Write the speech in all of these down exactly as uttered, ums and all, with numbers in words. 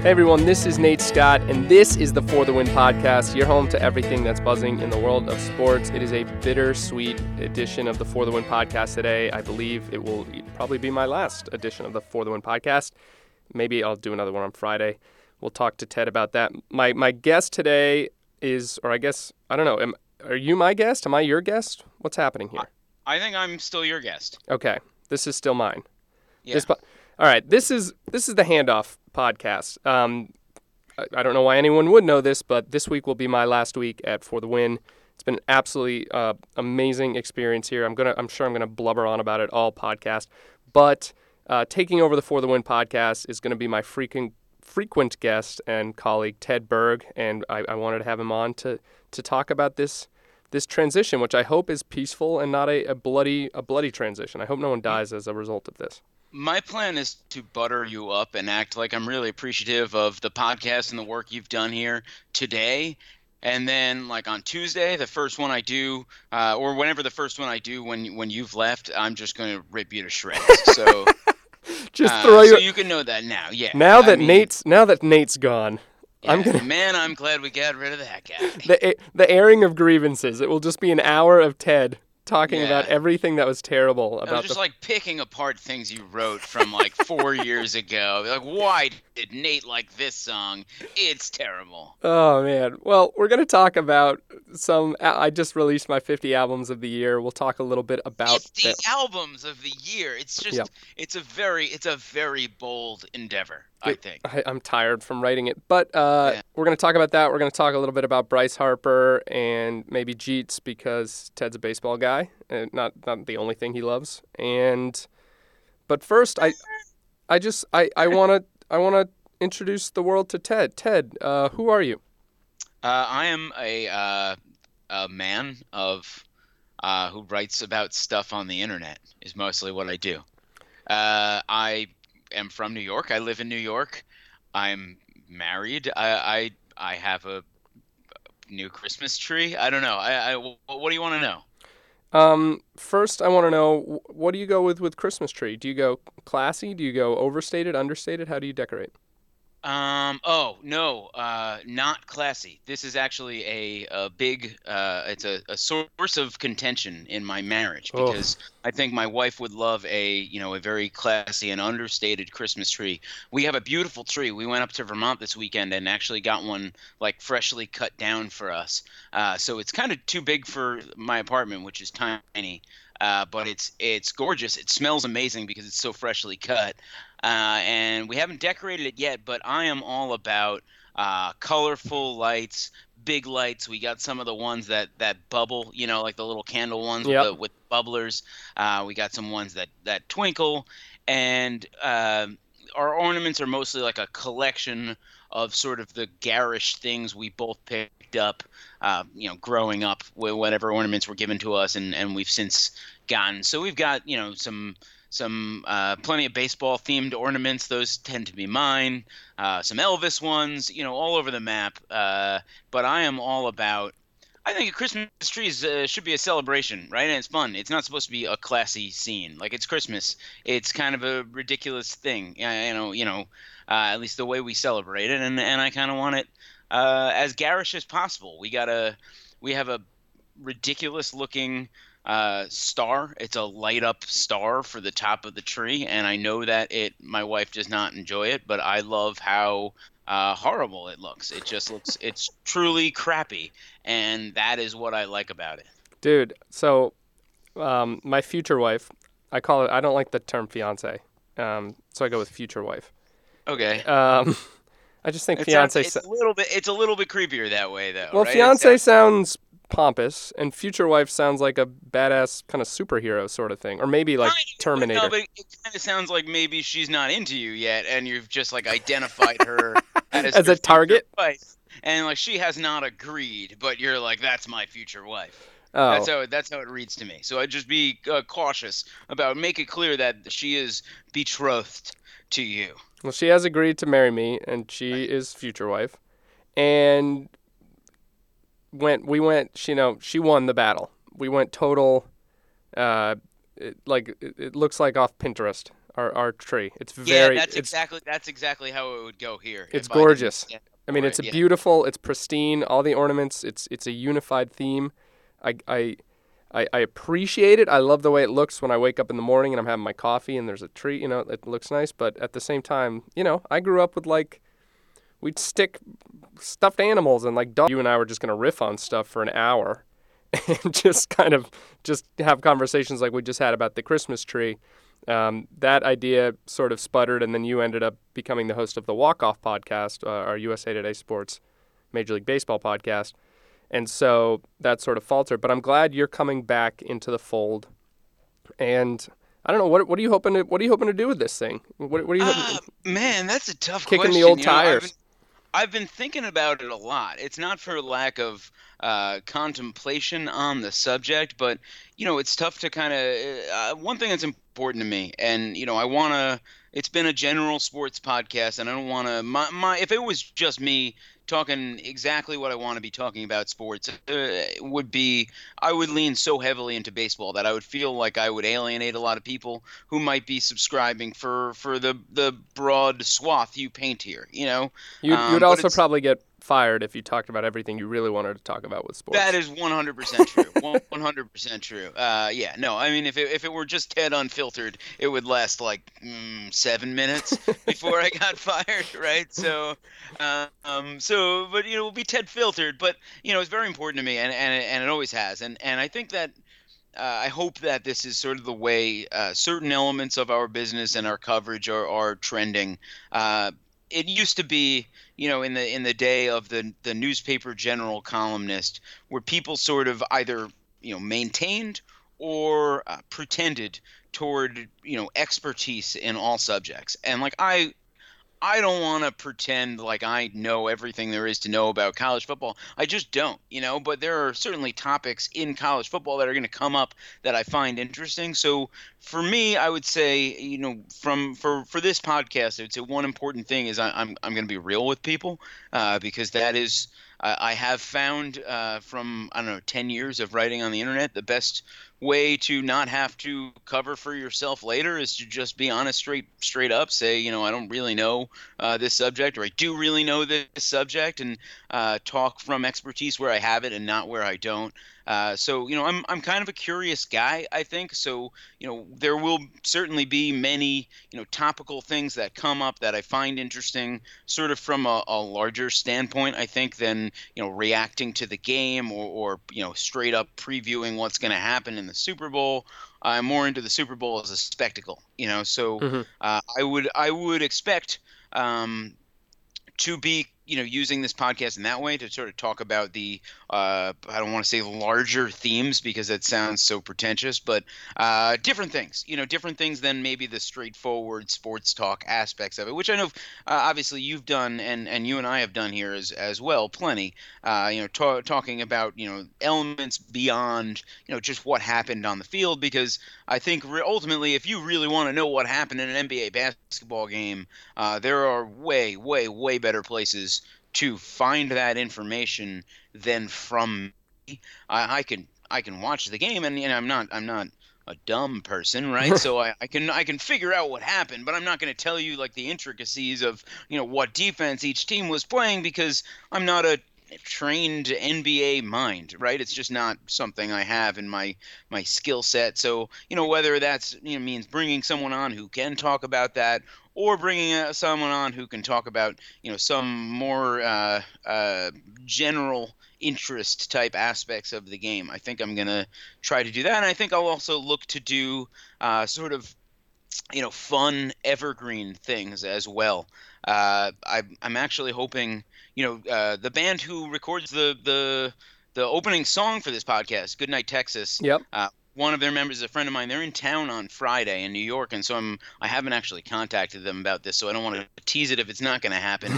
Hey everyone, this is Nate Scott, and this is the For The Win podcast, your home to everything that's buzzing in the world of sports. It is a bittersweet edition of the For The Win podcast today. I believe it will probably be my last edition of the For The Win podcast. Maybe I'll do another one on Friday. We'll talk to Ted about that. My my guest today is, or I guess, I don't know, am, are you my guest? Am I your guest? What's happening here? I think I'm still your guest. Okay, this is still mine. Yeah. This, all right, this is this is the handoff podcast. Um, I, I don't know why anyone would know this, but this week will be my last week at For The Win. It's been an absolutely uh, amazing experience here. I'm gonna, I'm sure I'm gonna blubber on about it all podcast, but uh, taking over the For The Win podcast is gonna be my freaking frequent guest and colleague Ted Berg, and I, I wanted to have him on to to talk about this this transition, which I hope is peaceful and not a, a bloody a bloody transition. I hope no one dies as a result of this. My plan is to butter you up and act like I'm really appreciative of the podcast and the work you've done here today. And then, like, on Tuesday, the first one I do, uh, or whenever the first one I do when when you've left, I'm just going to rip you to shreds. So just uh, throw you. So you can know that now, yeah. Now that I mean, Nate's now that Nate's gone, yeah, I'm gonna. Man, I'm glad we got rid of that guy. The the airing of grievances. It will just be an hour of Ted talking yeah. about everything that was terrible about. I was just the... like picking apart things you wrote from like four years ago. Like, why did Nate like this song? It's terrible. Oh man. Well, we're gonna talk about some. I just released my fifty albums of the year. We'll talk a little bit about fifty that. albums of the year. It's just, yeah. it's a very, it's a very bold endeavor. I think I, I'm tired from writing it, but uh, yeah. we're going to talk about that. We're going to talk a little bit about Bryce Harper and maybe Jeets, because Ted's a baseball guy, and not not the only thing he loves. And but first, I I just I want to I want to introduce the world to Ted. Ted, uh, who are you? Uh, I am a uh, a man of uh, who writes about stuff on the internet. Is mostly what I do. Uh, I. I'm from New York. I live in New York. I'm married. I I, I have a new Christmas tree. I don't know. I, I what do you want to know? Um, first, I want to know, what do you go with with Christmas tree? Do you go classy? Do you go overstated, understated? How do you decorate? Um. Oh no. Uh. Not classy. This is actually a a big. Uh. It's a, a source of contention in my marriage, because oh. I think my wife would love a you know a very classy and understated Christmas tree. We have a beautiful tree. We went up to Vermont this weekend and actually got one like freshly cut down for us. Uh. So it's kind of too big for my apartment, which is tiny. Uh, but it's it's gorgeous. It smells amazing because it's so freshly cut. Uh, and we haven't decorated it yet, but I am all about uh, colorful lights, big lights. We got some of the ones that, that bubble, you know, like the little candle ones yep. with, the, with bubblers. Uh, we got some ones that, that twinkle. And uh, our ornaments are mostly like a collection of sort of the garish things we both picked up, uh, you know, growing up, with whatever ornaments were given to us and, and we've since gotten. So we've got, you know, some some uh, plenty of baseball-themed ornaments. Those tend to be mine. Uh, some Elvis ones, you know, all over the map. Uh, but I am all about – I think a Christmas tree is, uh, should be a celebration, right? And it's fun. It's not supposed to be a classy scene. Like, it's Christmas. It's kind of a ridiculous thing, you know, you know. Uh, at least the way we celebrate it, and and I kind of want it uh, as garish as possible. We got a, we have a ridiculous-looking uh, star. It's a light-up star for the top of the tree, and I know that it. My wife does not enjoy it, but I love how uh, horrible it looks. It just looks. It's truly crappy, and that is what I like about it. Dude, so um, my future wife, I call it. I don't like the term fiance, um, so I go with future wife. Okay. Um, I just think fiance. It's a little bit. It's a little bit creepier that way, though. Well, right? Fiance sounds pompous, and future wife sounds like a badass kind of superhero sort of thing, or maybe like Terminator. No, but it kind of sounds like maybe she's not into you yet, and you've just like identified her as, as a target. Wife, and like she has not agreed, but you're like, that's my future wife. Oh. That's how, that's how it reads to me. So I'd just be uh, cautious about make it clear that she is betrothed to you. Well, she has agreed to marry me, and she right. is future wife. And went we went, she, you know, she won the battle. We went total, uh, it, like it, it looks like off Pinterest. our, our tree. It's very. Yeah, that's it's, exactly that's exactly how it would go here. It's gorgeous. I, I mean, it's a yeah. beautiful. It's pristine. All the ornaments. It's it's a unified theme. I I. I, I appreciate it. I love the way it looks when I wake up in the morning and I'm having my coffee and there's a tree, you know, it looks nice. But at the same time, you know, I grew up with, like, we'd stick stuffed animals and, like, dogs. You and I were just going to riff on stuff for an hour and just kind of just have conversations like we just had about the Christmas tree. Um, that idea sort of sputtered, and then you ended up becoming the host of the Walk Off podcast, uh, our U S A Today Sports Major League Baseball podcast. And so that sort of faltered, but I'm glad you're coming back into the fold. And I don't know what what are you hoping to what are you hoping to do with this thing? What, what are you hoping? Uh, man, that's a tough kicking question. Kicking the old you tires. Know, I've, been, I've been thinking about it a lot. It's not for lack of uh, contemplation on the subject, but you know, it's tough to kind of uh, one thing that's important to me, and you know, I want to. It's been a general sports podcast, and I don't want to. My, my, if it was just me talking exactly what I want to be talking about sports, uh, would be I would lean so heavily into baseball that I would feel like I would alienate a lot of people who might be subscribing for, for the the broad swath you paint here. You know, you'd, um, you'd also probably get fired if you talked about everything you really wanted to talk about with sports. That is one hundred percent true. one hundred percent true. Uh, yeah, no, I mean, if it, if it were just Ted Unfiltered, it would last like mm, seven minutes before I got fired, right? So, uh, um, so, but, you know, it'll be Ted Filtered, but, you know, it's very important to me, and, and, and it always has. And, and I think that Uh, I hope that this is sort of the way uh, certain elements of our business and our coverage are, are trending. Uh, it used to be, you know, in the in the day of the the newspaper general columnist, where people sort of either, you know, maintained or uh, pretended toward, you know, expertise in all subjects. And like I. I don't want to pretend like I know everything there is to know about college football. I just don't, you know, but there are certainly topics in college football that are going to come up that I find interesting. So for me, I would say, you know, from for, for this podcast, I'd say one important thing is I, I'm I'm going to be real with people uh, because that is uh, I have found uh, from, I don't know, ten years of writing on the internet, the best way to not have to cover for yourself later is to just be honest, straight straight up, say, you know, I don't really know uh, this subject, or I do really know this subject, and uh, talk from expertise where I have it and not where I don't. Uh, so, you know, I'm I'm kind of a curious guy, I think. So, you know, there will certainly be many, you know, topical things that come up that I find interesting, sort of from a, a larger standpoint, I think, than, you know, reacting to the game or, or you know, straight up previewing what's going to happen in the Super Bowl. I'm uh, more into the Super Bowl as a spectacle, you know. So mm-hmm. uh, I would I would expect um, to be, you know, using this podcast in that way to sort of talk about the uh, I don't want to say larger themes because that sounds so pretentious, but uh, different things, you know, different things than maybe the straightforward sports talk aspects of it, which I know uh, obviously you've done and, and you and I have done here as as well, plenty, uh, you know, t- talking about, you know, elements beyond, you know, just what happened on the field, because I think re- ultimately if you really want to know what happened in an N B A basketball game, uh, there are way, way, way better places to find that information than from me. I, I can I can watch the game, and, and I'm not I'm not a dumb person, right? So I, I can I can figure out what happened, but I'm not going to tell you like the intricacies of, you know, what defense each team was playing, because I'm not a trained N B A mind, right? It's just not something I have in my my skill set. So, you know, whether that's, you know, means bringing someone on who can talk about that, or bringing someone on who can talk about, you know, some more uh, uh, general interest type aspects of the game. I think I'm going to try to do that. And I think I'll also look to do uh, sort of, you know, fun evergreen things as well. Uh, I, I'm actually hoping, you know, uh, the band who records the, the the opening song for this podcast, Goodnight Texas. Yep. Uh, one of their members is a friend of mine. They're in town on Friday in New York, and so I'm I haven't actually contacted them about this, so I don't want to tease it if it's not going to happen.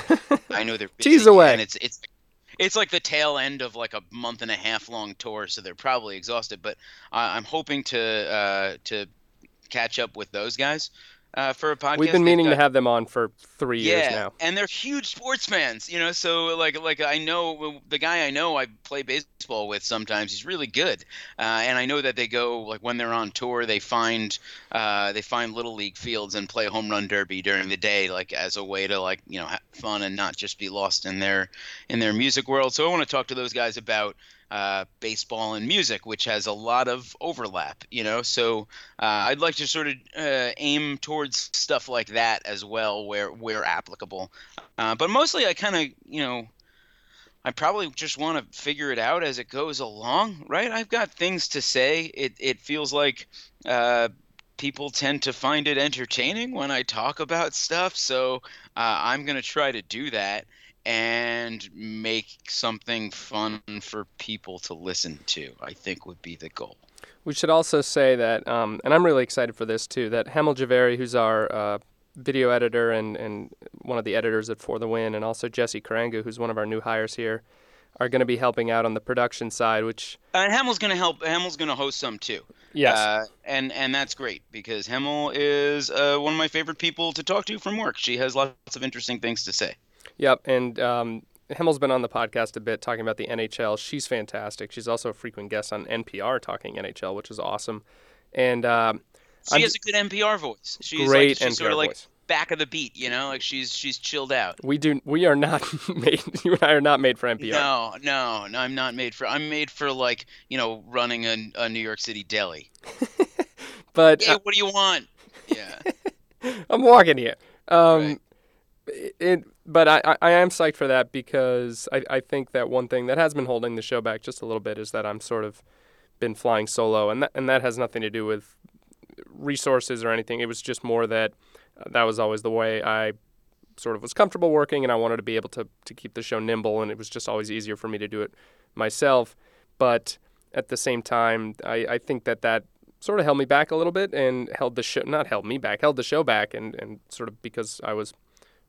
I know they're busy, tease away. And it's it's it's like the tail end of like a month and a half long tour, so they're probably exhausted. But uh, I'm hoping to uh, to catch up with those guys. uh, for a podcast. We've been meaning done... to have them on for three yeah, years now. And they're huge sports fans, you know, so like like I know the guy I know I play baseball with sometimes. He's really good. Uh, and I know that they go, like when they're on tour, they find uh, they find Little League fields and play home run derby during the day, like as a way to like, you know, have fun and not just be lost in their in their music world. So I want to talk to those guys about Uh, baseball and music, which has a lot of overlap, you know, so uh, I'd like to sort of uh, aim towards stuff like that as well where where applicable. Uh, but mostly I kind of, you know, I probably just want to figure it out as it goes along, right? I've got things to say. It, it feels like uh, people tend to find it entertaining when I talk about stuff, so uh, I'm going to try to do that and make something fun for people to listen to, I think would be the goal. We should also say that, um, and I'm really excited for this too, that Hemal Jhaveri, who's our uh, video editor and, and one of the editors at For The Win, and also Jesse Karangu, who's one of our new hires here, are going to be helping out on the production side, which... And Hemel's going to help. Hemel's going to host some too. Yes. Uh, and, and that's great because Hemal is uh, one of my favorite people to talk to from work. She has lots of interesting things to say. Yep, and um, Hemel's been on the podcast a bit talking about the N H L. She's fantastic. She's also a frequent guest on N P R talking N H L, which is awesome. And um, she I'm, has a good N P R voice. She's great like, she's N P R voice. Sort of like back of the beat, you know, like she's she's chilled out. We do. We are not made. You and I are not made for N P R. No, no, no. I'm not made for. I'm made for like you know running a, a New York City deli. But hey, uh, what do you want? Yeah, I'm walking here. Um, right. It, it, but I, I am psyched for that because I, I think that one thing that has been holding the show back just a little bit is that I'm sort of been flying solo, and that, and that has nothing to do with resources or anything. It was just more that uh, that was always the way I sort of was comfortable working, and I wanted to be able to, to keep the show nimble, and it was just always easier for me to do it myself. But at the same time, I, I think that that sort of held me back a little bit and held the show, not held me back, held the show back, and, and sort of because I was...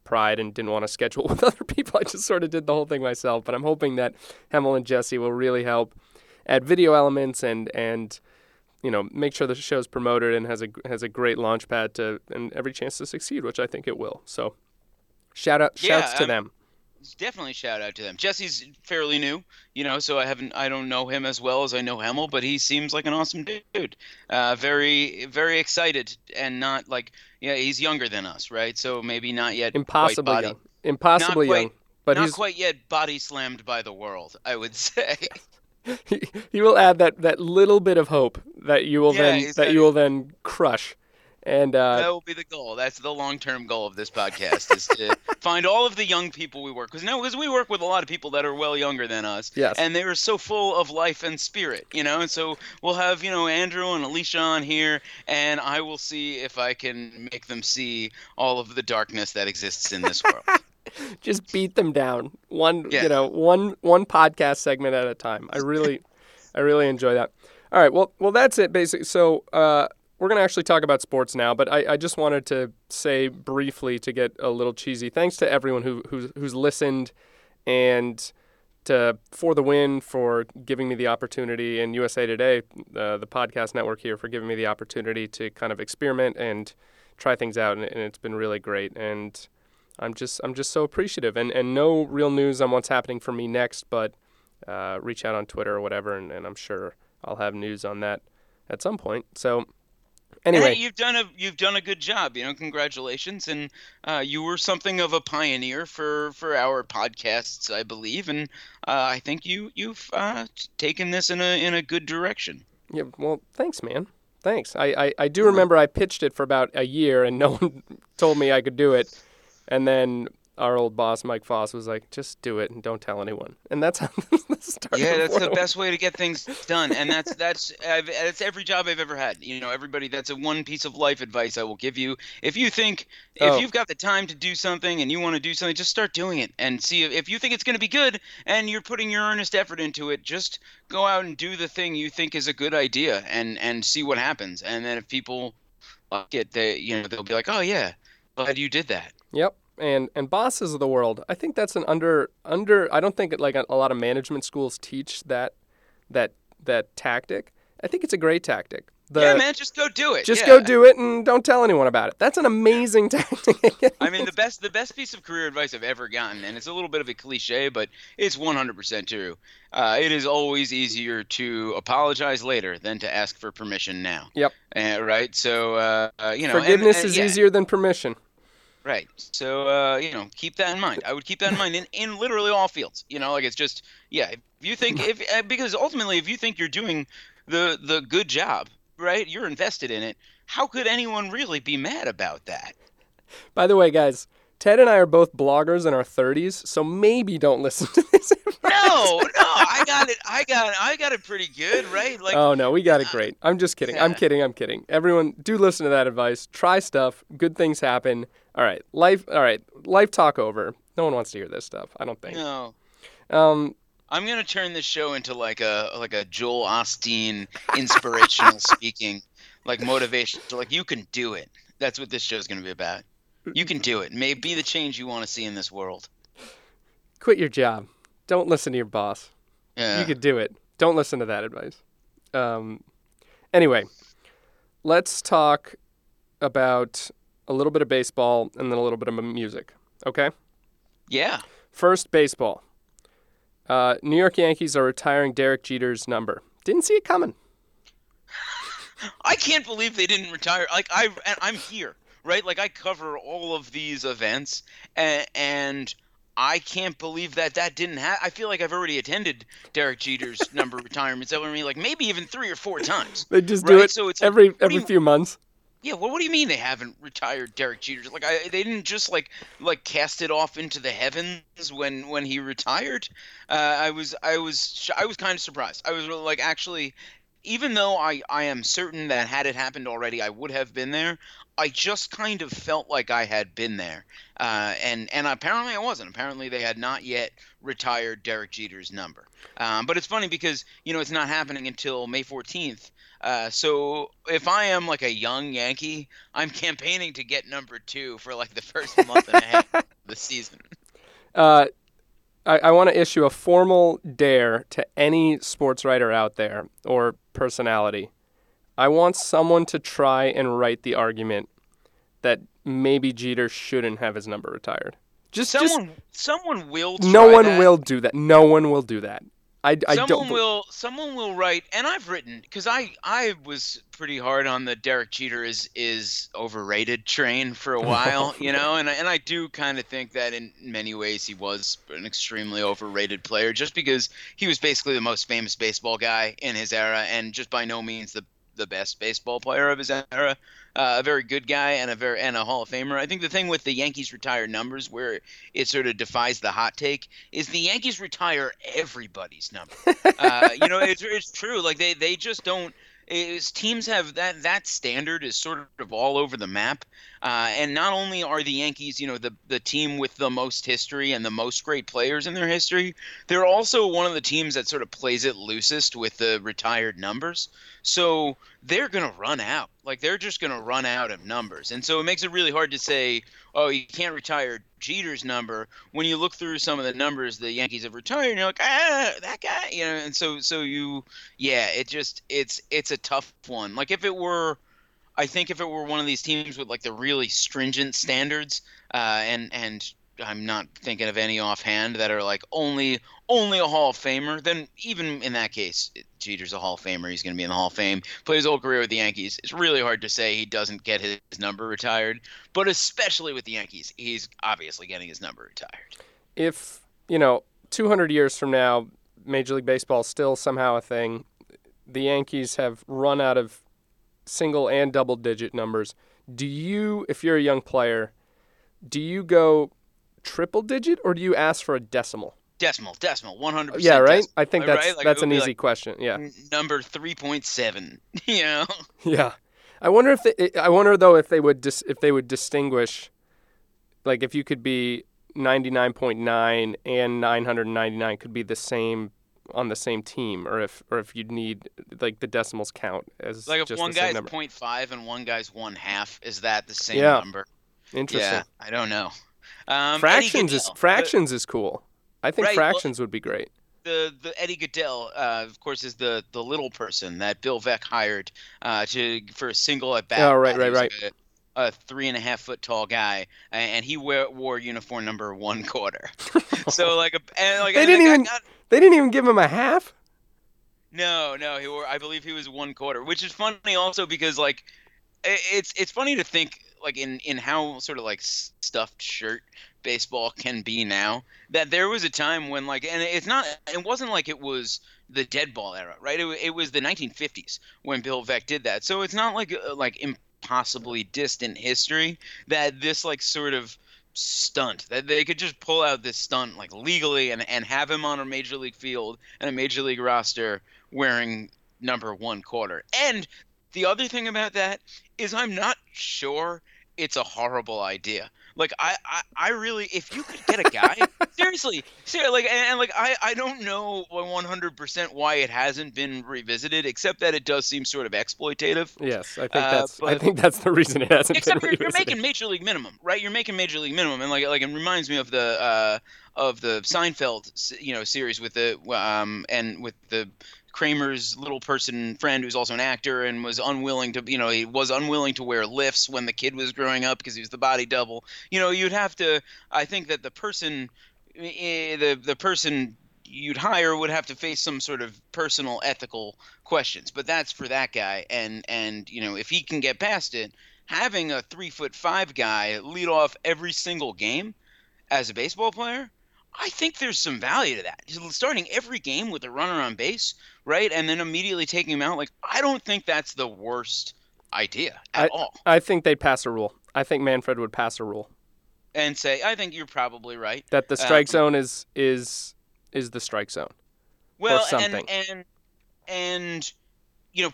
pride and didn't want to schedule with other people. I just sort of did the whole thing myself, but I'm hoping that Hemal and Jesse will really help add video elements and, and you know, make sure the show's promoted and has a has a great launch pad to and every chance to succeed, which I think it will. So shout out yeah, shouts to um, them. Definitely shout out to them. Jesse's fairly new, you know, so I haven't I don't know him as well as I know Hemal, but he seems like an awesome dude. Uh, very very excited and not like yeah, he's younger than us, right? So maybe not yet impossibly quite body, young. Impossibly not quite, young. But not he's... quite yet body slammed by the world, I would say. he, he will add that, that little bit of hope that you will yeah, then that gonna... you will then crush. And uh, that will be the goal. That's the long-term goal of this podcast is to find all of the young people we work with. No, because we work with a lot of people that are well younger than us. Yes. And they are so full of life and spirit, you know. And so we'll have, you know, Andrew and Alicia on here, and I will see if I can make them see all of the darkness that exists in this world. Just beat them down one, yeah. you know, one one podcast segment at a time. I really, I really enjoy that. All right. Well, well, that's it basically. So. Uh, We're going to actually talk about sports now, but I, I just wanted to say briefly to get a little cheesy, thanks to everyone who who's, who's listened and to For The Win for giving me the opportunity and U S A Today, uh, the podcast network here, for giving me the opportunity to kind of experiment and try things out, and, and it's been really great. And I'm just I'm just so appreciative. And, and no real news on what's happening for me next, but uh, reach out on Twitter or whatever, and, and I'm sure I'll have news on that at some point. So... Anyway, hey, you've done a you've done a good job, you know. Congratulations, and uh, you were something of a pioneer for, for our podcasts, I believe, and uh, I think you you've uh, taken this in a in a good direction. Yeah, well, thanks, man. Thanks. I, I, I do remember I pitched it for about a year, and no one told me I could do it, and then our old boss Mike Foss was like, "Just do it and don't tell anyone," and that's how this started. Yeah, that's the best way to get things done, and that's that's I've, that's every job I've ever had. You know, everybody. That's a one piece of life advice I will give you. If you think oh. if you've got the time to do something and you want to do something, just start doing it and see if, if you think it's going to be good and you're putting your earnest effort into it. Just go out and do the thing you think is a good idea and and see what happens. And then if people like it, they you know they'll be like, "Oh yeah, glad you did that." Yep. And and bosses of the world, I think that's an under under. I don't think it, like a, a lot of management schools teach that that that tactic. I think it's a great tactic. The, yeah, man, just go do it. Just yeah. go do it and don't tell anyone about it. That's an amazing tactic. I mean, the best the best piece of career advice I've ever gotten, and it's a little bit of a cliche, but it's one hundred percent true. Uh, it is always easier to apologize later than to ask for permission now. Yep. Uh, right? So, uh, uh, you know. Forgiveness and, and, is yeah. easier than permission. Right. So, uh, you know, keep that in mind. I would keep that in mind in, in literally all fields. You know, like it's just, yeah, if you think, if uh, because ultimately if you think you're doing the the good job, right, you're invested in it, how could anyone really be mad about that? By the way, guys, Ted and I are both bloggers in our thirties, so maybe don't listen to this advice. No, no, I got it. I got it. I got it pretty good, right? Like, oh, no, we got it great. I'm just kidding. Yeah. I'm kidding. I'm kidding. Everyone, do listen to that advice. Try stuff. Good things happen. All right, life. All right, life talk over. No one wants to hear this stuff, I don't think. No. Um, I'm gonna turn this show into like a like a Joel Osteen inspirational speaking, like motivation. So like you can do it. That's what this show's gonna be about. You can do it. May be the change you want to see in this world. Quit your job. Don't listen to your boss. Yeah. You could do it. Don't listen to that advice. Um, anyway, let's talk about a little bit of baseball and then a little bit of music. Okay? Yeah. First, baseball. Uh, New York Yankees are retiring Derek Jeter's number. Didn't see it coming. I can't believe they didn't retire. Like I, and I'm here, right? Like I cover all of these events, and, and I can't believe that that didn't happen. I feel like I've already attended Derek Jeter's number retirements. That would mean like maybe even three or four times. They just right? do it so it's every like, every you, few months. Yeah, well, what do you mean they haven't retired Derek Jeter? Like, I, they didn't just like like cast it off into the heavens when, when he retired. Uh, I was I was I was kind of surprised. I was like, actually, even though I, I am certain that had it happened already, I would have been there. I just kind of felt like I had been there, uh, and and apparently I wasn't. Apparently they had not yet retired Derek Jeter's number. Um, but it's funny because you know it's not happening until May fourteenth. Uh, so if I am like a young Yankee, I'm campaigning to get number two for like the first month and a half of the season. Uh, I, I want to issue a formal dare to any sports writer out there or personality. I want someone to try and write the argument that maybe Jeter shouldn't have his number retired. Just someone, just, someone will. Try no one that. will do that. No one will do that. I, I someone don't... will someone will write, and I've written because I, I was pretty hard on the Derek Jeter is is overrated train for a while, you know, and and I do kind of think that in many ways he was an extremely overrated player just because he was basically the most famous baseball guy in his era, and just by no means the the best baseball player of his era. Uh, a very good guy and a very and a Hall of Famer. I think the thing with the Yankees retired numbers where it sort of defies the hot take is the Yankees retire everybody's number. uh, you know, it's it's true. Like they, they just don't. Is teams have that that standard is sort of all over the map. Uh, and not only are the Yankees, you know, the the team with the most history and the most great players in their history, they're also one of the teams that sort of plays it loosest with the retired numbers. So they're going to run out. Like they're just going to run out of numbers. And so it makes it really hard to say, oh, you can't retire Jeter's number. When you look through some of the numbers the Yankees have retired, and you're like, ah, that guy, you know. And so, so you, yeah, it just, it's, it's a tough one. Like if it were, I think if it were one of these teams with like the really stringent standards, uh, and and I'm not thinking of any offhand that are like only only a Hall of Famer, then even in that case, Jeter's a Hall of Famer. He's going to be in the Hall of Fame. Played his whole career with the Yankees. It's really hard to say he doesn't get his number retired, but especially with the Yankees, he's obviously getting his number retired. If, you know, two hundred years from now, Major League Baseball is still somehow a thing, the Yankees have run out of single and double-digit numbers. Do you, if you're a young player, do you go triple-digit or do you ask for a decimal? Decimal, decimal, one hundred percent. Yeah, right? Decimal, I think that's right? Like, that's an easy like question, yeah. Number three point seven, you know? Yeah. I wonder, if they, I wonder though, if they would dis, if they would distinguish, like if you could be ninety-nine point nine and nine hundred ninety-nine could be the same on the same team, or if or if you'd need like the decimals count as like if just one the guy's point five and one guy's one half, is that the same yeah. number? Interesting. Yeah, I don't know. Um, fractions is fractions but, is cool. I think right, fractions well, would be great. the, the Eddie Gaedel, uh, of course, is the, the little person that Bill Veeck hired uh, to for a single at bat. Oh, right, right, right. Good. A three and a half foot tall guy, and he wear, wore uniform number one quarter. So like, a, and like they didn't even got, they didn't even give him a half. No, no, he wore. I believe he was one quarter, which is funny also because like, it's it's funny to think like in in how sort of like stuffed shirt baseball can be now, that there was a time when like, and it's not, it wasn't like it was the dead ball era, right? It, it was the nineteen fifties when Bill Veeck did that, so it's not like like. Imp- possibly distant history that this like sort of stunt that they could just pull out this stunt like legally and, and have him on a major league field and a major league roster wearing number one quarter. And the other thing about that is I'm not sure it's a horrible idea. Like I, I, I really, if you could get a guy, seriously, seriously, like, and, and like, I, I don't know one hundred percent why it hasn't been revisited, except that it does seem sort of exploitative. Yes, I think that's, uh, but, I think that's the reason it hasn't. Except been you're, you're making major league minimum, right? You're making major league minimum, and like, like it reminds me of the, uh, of the Seinfeld, you know, series with the, um, and with the. Kramer's little person friend who's also an actor and was unwilling to, you know, he was unwilling to wear lifts when the kid was growing up because he was the body double. You know, you'd have to, I think that the person, the the person you'd hire would have to face some sort of personal ethical questions, but that's for that guy. And, and, you know, if he can get past it, having a three foot five guy lead off every single game as a baseball player, I think there's some value to that. Starting every game with a runner on base, right, and then immediately taking him out. Like, I don't think that's the worst idea at I, all. I think they'd pass a rule. I think Manfred would pass a rule and say, "I think you're probably right that the strike um, zone is is is the strike zone." Well, or something. and and and you know.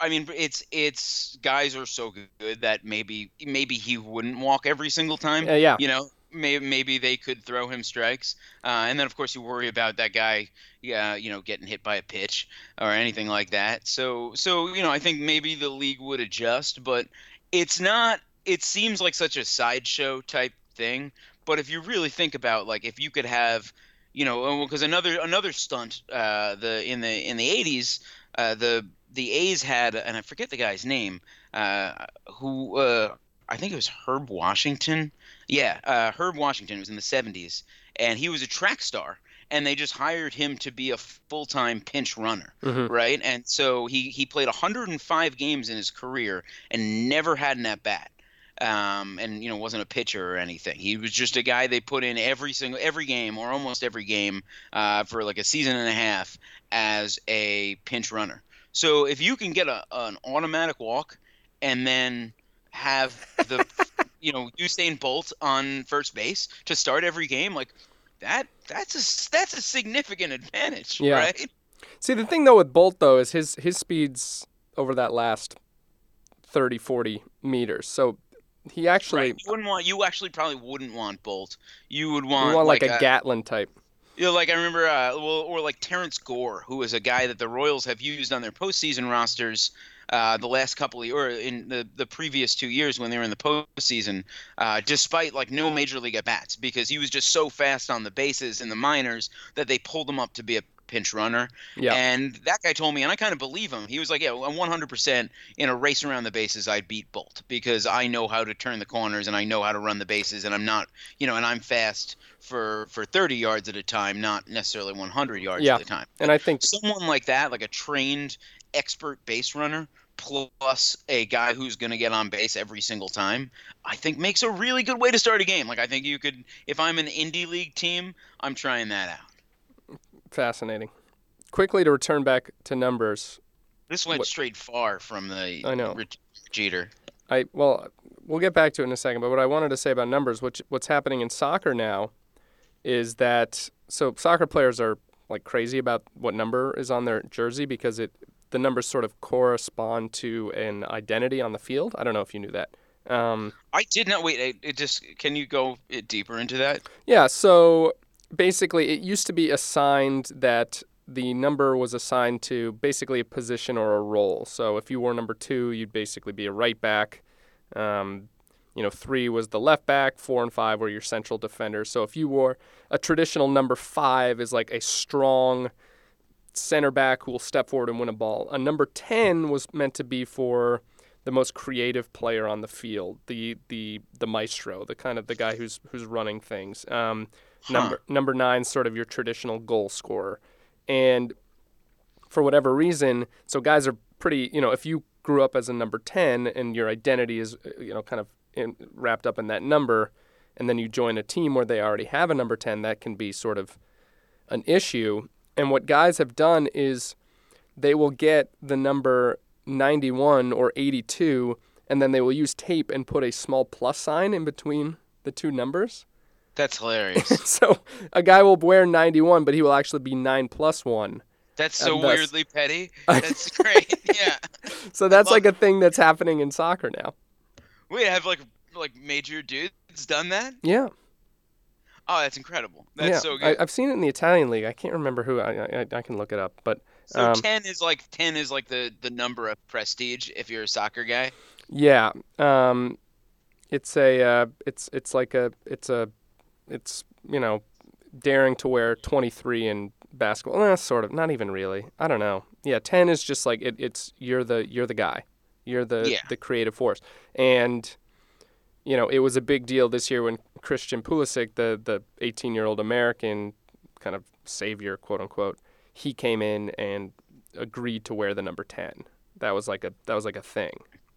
I mean, it's it's guys are so good that maybe maybe he wouldn't walk every single time. Uh, yeah, you know. Maybe, maybe they could throw him strikes. Uh, and then, of course, you worry about that guy, uh, you know, getting hit by a pitch or anything like that. So, so you know, I think maybe the league would adjust. But it's not – it seems like such a sideshow type thing. But if you really think about, like, if you could have – you know, because another another stunt uh, the in the in the eighties, uh, the, the A's had – and I forget the guy's name uh, who uh, – I think it was Herb Washington. Yeah, uh, Herb Washington was in the seventies, and he was a track star, and they just hired him to be a full-time pinch runner, mm-hmm. right? And so he, he played one hundred five games in his career and never had an at-bat, um, and, you know, wasn't a pitcher or anything. He was just a guy they put in every single every game or almost every game uh, for like a season and a half as a pinch runner. So if you can get a an automatic walk and then – have the, you know, Usain Bolt on first base to start every game, like that. That's a that's a significant advantage, yeah. right? See, the thing though with Bolt though is his his speeds over that last thirty, forty meters. So he actually right. you wouldn't want you actually probably wouldn't want Bolt. You would want, you want like, like a, a Gatlin type. You know, like I remember, uh, well, or like Terrence Gore, who is a guy that the Royals have used on their postseason rosters. Uh, the last couple of, or in the, the previous two years when they were in the postseason, uh, despite like no major league at bats, because he was just so fast on the bases in the minors that they pulled him up to be a pinch runner. Yeah. And that guy told me, and I kind of believe him. He was like, "Yeah, I'm one hundred percent in a race around the bases. I'd beat Bolt because I know how to turn the corners and I know how to run the bases, and I'm not, you know, and I'm fast for for thirty yards at a time, not necessarily one hundred yards yeah. at a time." And I think someone like that, like a trained expert base runner, plus a guy who's going to get on base every single time, I think makes a really good way to start a game. Like, I think you could, if I'm an indie league team, I'm trying that out. Fascinating. Quickly to return back to numbers. This went what, straight far from the I know. Jeter. I well, we'll get back to it in a second, but what I wanted to say about numbers, which what's happening in soccer now is that, so soccer players are like crazy about what number is on their jersey because it the numbers sort of correspond to an identity on the field. I don't know if you knew that. Um, I did not. Wait, it, it just can you go deeper into that? Yeah, so basically it used to be assigned that the number was assigned to basically a position or a role. So if you were number two, you'd basically be a right back. Um, you know, three was the left back, four and five were your central defenders. So if you were a traditional number five is like a strong center back who will step forward and win a ball. A number ten was meant to be for the most creative player on the field, the the the maestro, the kind of the guy who's who's running things. Um, huh. Number number nine, sort of your traditional goal scorer, and for whatever reason, so guys are pretty. You know, if you grew up as a number ten and your identity is you know kind of in, wrapped up in that number, and then you join a team where they already have a number ten, that can be sort of an issue. And what guys have done is they will get the number ninety-one or eighty-two, and then they will use tape and put a small plus sign in between the two numbers. That's hilarious. So a guy will wear ninety-one, but he will actually be nine plus one. That's so thus... weirdly petty. That's great. Yeah. So that's like a thing that's happening in soccer now. Wait, have like like major dudes done that? Yeah. Oh, that's incredible. That's yeah, so good. I, I've seen it in the Italian league. I can't remember who. I I, I can look it up. But so um, ten is like ten is like the, the number of prestige if you're a soccer guy. Yeah. Um, it's a uh, it's it's like a it's a it's you know daring to wear twenty-three in basketball. Nah, sort of. Not even really. I don't know. Yeah. ten is just like it, it's you're the you're the guy. You're the yeah. the creative force. And you know, it was a big deal this year when Christian Pulisic, the the eighteen-year-old American kind of savior, quote-unquote, he came in and agreed to wear the number ten. That was like a that was like a thing.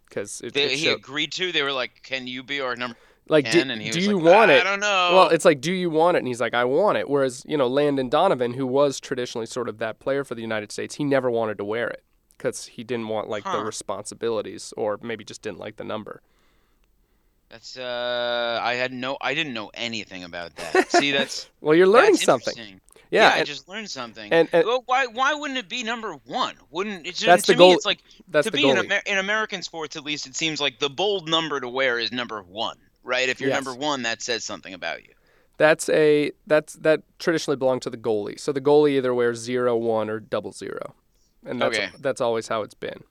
Cause it, they, it he showed, agreed to? They were like, can you be our number like, ten? Do, and he do was you like, want ah, it? I don't know. Well, it's like, do you want it? And he's like, I want it. Whereas, you know, Landon Donovan, who was traditionally sort of that player for the United States, he never wanted to wear it because he didn't want like huh. the responsibilities or maybe just didn't like the number. That's uh, I had no, I didn't know anything about that. See, that's well, you're learning something. Yeah, yeah and, I just learned something. And, and well, why, why wouldn't it be number one? Wouldn't it? Just, that's to the me, goal. It's like that's to the be in, Amer- in American sports, at least it seems like the bold number to wear is number one, right? If you're yes. number one, that says something about you. That's a that's that traditionally belonged to the goalie. So the goalie either wears zero, one, or double zero, and that's okay. that's always how it's been.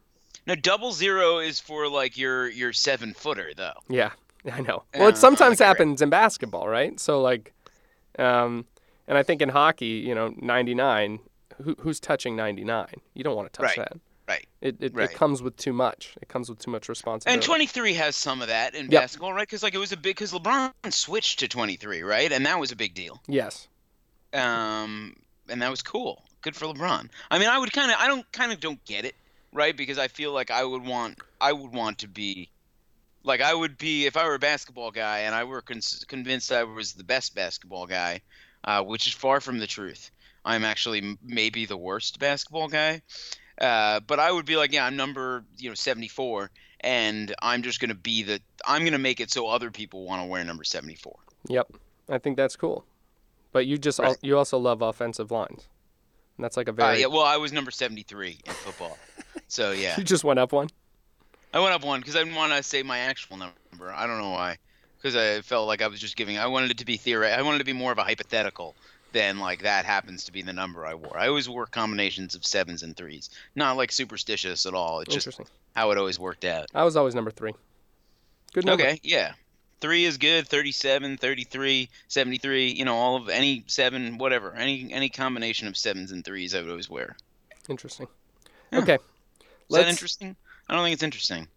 No, double zero is for like your your seven footer though. Yeah. I know. Well, it sometimes uh, like happens right. in basketball, right? So, like, um, and I think in hockey, you know, ninety-nine, who, who's touching ninety-nine? You don't want to touch right. that. Right, it, it, right. It comes with too much. It comes with too much responsibility. And twenty-three has some of that in yep. basketball, right? Because, like, it was a big, because LeBron switched to twenty-three, right? And that was a big deal. Yes. Um, and that was cool. Good for LeBron. I mean, I would kind of, I don't, kind of don't get it, right? Because I feel like I would want, I would want to be, like, I would be, if I were a basketball guy and I were con- convinced I was the best basketball guy, uh, which is far from the truth. I'm actually m- maybe the worst basketball guy. Uh, but I would be like, yeah, I'm number, you know, seventy-four, and I'm just going to be the – I'm going to make it so other people want to wear number seventy-four. Yep. I think that's cool. But you just right. – you also love offensive lines. And that's like a very uh, – yeah, well, I was number seventy-three in football. So, yeah. You just went up one? I went up one because I didn't want to say my actual number. I don't know why, because I felt like I was just giving. I wanted it to be theoret. I wanted it to be more of a hypothetical than like that happens to be the number I wore. I always wore combinations of sevens and threes, not like superstitious at all. It's just how it always worked out. I was always number three. Good number. Okay, yeah, three is good. Thirty-seven, thirty-three, seventy-three. You know, all of any seven, whatever, any any combination of sevens and threes, I would always wear. Interesting. Yeah. Okay. Is Let's... that interesting? I don't think it's interesting.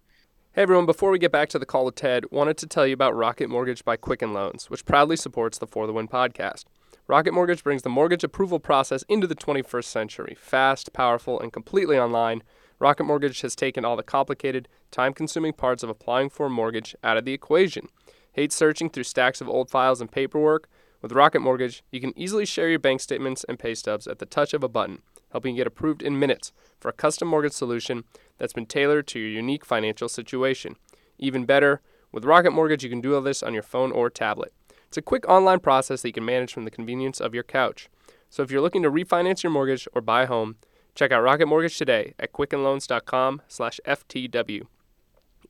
Hey, everyone. Before we get back to the call with Ted, wanted to tell you about Rocket Mortgage by Quicken Loans, which proudly supports the For The Win podcast. Rocket Mortgage brings the mortgage approval process into the twenty-first century. Fast, powerful, and completely online, Rocket Mortgage has taken all the complicated, time-consuming parts of applying for a mortgage out of the equation. Hate searching through stacks of old files and paperwork? With Rocket Mortgage, you can easily share your bank statements and pay stubs at the touch of a button, helping you get approved in minutes for a custom mortgage solution that's been tailored to your unique financial situation. Even better, with Rocket Mortgage, you can do all this on your phone or tablet. It's a quick online process that you can manage from the convenience of your couch. So if you're looking to refinance your mortgage or buy a home, check out Rocket Mortgage today at quicken loans dot com slash F T W.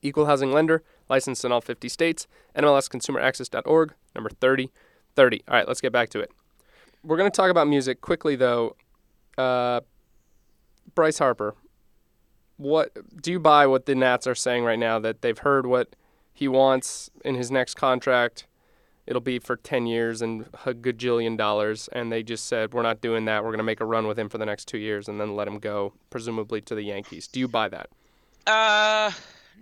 Equal housing lender, licensed in all fifty states, N M L S consumer access dot org, number thirty thirty. All right, let's get back to it. We're going to talk about music quickly, though. Uh, Bryce Harper. What do you buy what the Nats are saying right now, that they've heard what he wants in his next contract. It'll be for ten years and a gajillion dollars, and they just said, we're not doing that. We're going to make a run with him for the next two years and then let him go, presumably to the Yankees. Do you buy that? Uh,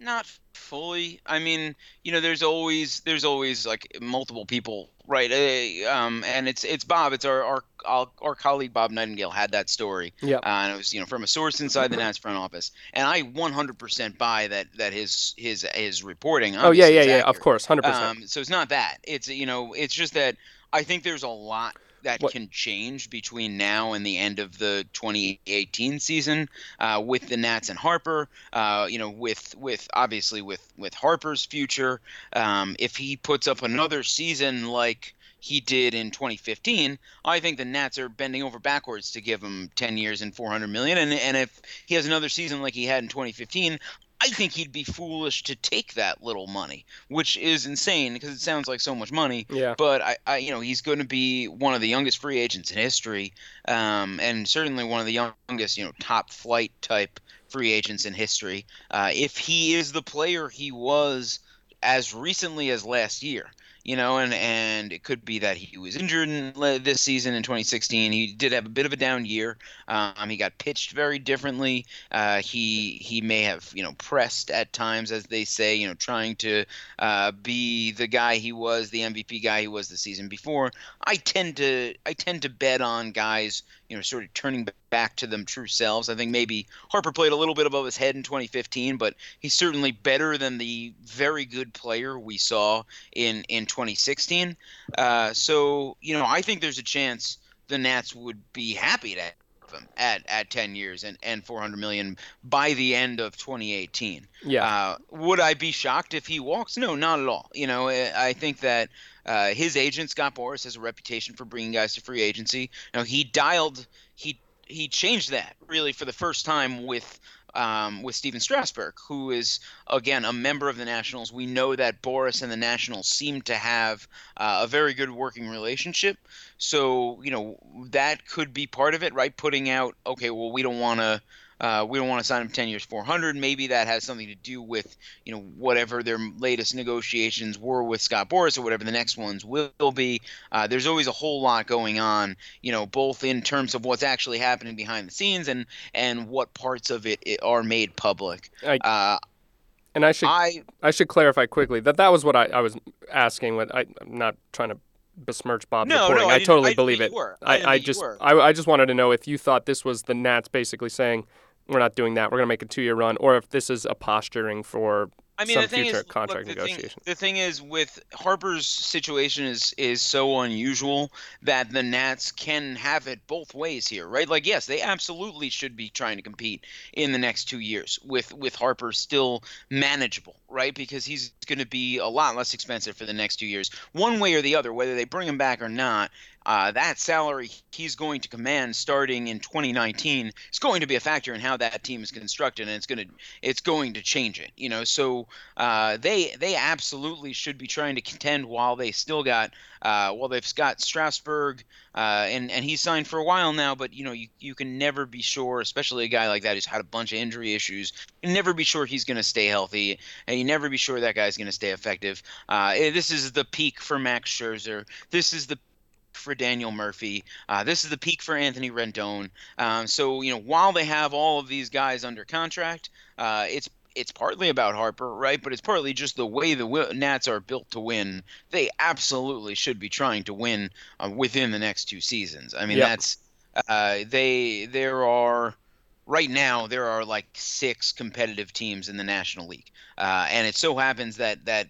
not fully. I mean, you know, there's always there's always like multiple people, right? Uh, um, and it's it's Bob. It's our our our, our colleague Bob Nightingale had that story. Yeah. Uh, and it was, you know, from a source inside the Nats front office. And I one hundred percent buy that that his his his reporting. Oh yeah, yeah, yeah. Of course, one hundred percent. Um, so it's not that. It's you know, it's just that I think there's a lot that what? can change between now and the end of the twenty eighteen season uh, with the Nats and Harper, uh, you know, with with obviously with with Harper's future. Um, if he puts up another season like he did in twenty fifteen, I think the Nats are bending over backwards to give him ten years and four hundred million dollars. And, and if he has another season like he had in twenty fifteen, I think he'd be foolish to take that little money, which is insane because it sounds like so much money. Yeah. But I, I you know, he's going to be one of the youngest free agents in history, um, and certainly one of the youngest, you know, top flight type free agents in history. Uh, if he is the player he was as recently as last year. You know, and, and it could be that he was injured in, this season in twenty sixteen. He did have a bit of a down year. Um, he got pitched very differently. Uh, he he may have, you know, pressed at times, as they say, you know, trying to uh, be the guy he was, the M V P guy he was the season before. I tend to I tend to bet on guys, you know, sort of turning back to them true selves. I think maybe Harper played a little bit above his head in twenty fifteen, but he's certainly better than the very good player we saw in in twenty sixteen. Uh, so, you know, I think there's a chance the Nats would be happy to have him at, at ten years and, and four hundred million dollars by the end of twenty eighteen. Yeah. Uh, would I be shocked if he walks? No, not at all. You know, I think that uh, his agent, Scott Boras, has a reputation for bringing guys to free agency. Now, he dialed – he he changed that really for the first time with – Um, with Stephen Strasburg, who is, again, a member of the Nationals. We know that Boras and the Nationals seem to have uh, a very good working relationship. So, you know, that could be part of it, right? Putting out, okay, well, we don't want to uh, we don't want to sign him ten years, four hundred. Maybe that has something to do with, you know, whatever their latest negotiations were with Scott Boras or whatever the next ones will be. Uh, there's always a whole lot going on, you know, both in terms of what's actually happening behind the scenes and, and what parts of it is are made public. I, uh, and I should I, I should clarify quickly that that was what I, I was asking. What I, I'm not trying to besmirch Bob's no, reporting. No, I, I totally I believe it. I, I, I just I, I just wanted to know if you thought this was the Nats basically saying we're not doing that. We're going to make a two-year run, or if this is a posturing for. I mean, Some the thing is, contract look, the, thing, the thing is, with Harper's situation is is so unusual that the Nats can have it both ways here, right? Like, yes, they absolutely should be trying to compete in the next two years with with Harper still manageable, right? Because he's going to be a lot less expensive for the next two years, one way or the other, whether they bring him back or not. Uh, that salary he's going to command starting in twenty nineteen is going to be a factor in how that team is constructed, and it's going to it's going to change it. You know, so uh, they they absolutely should be trying to contend while they still got uh, while they've got Strasburg, uh, and and he's signed for a while now. But you know, you you can never be sure, especially a guy like that who's had a bunch of injury issues. You can never be sure he's going to stay healthy, and you never be sure that guy's going to stay effective. Uh, this is the peak for Max Scherzer. This is the for Daniel Murphy. Uh, this is the peak for Anthony Rendon. Um, so, you know, while they have all of these guys under contract, uh, it's it's partly about Harper, right? But it's partly just the way the w- Nats are built to win. They absolutely should be trying to win uh, within the next two seasons. I mean, yep. that's uh, they there are right now there are like six competitive teams in the National League. Uh, and it so happens that that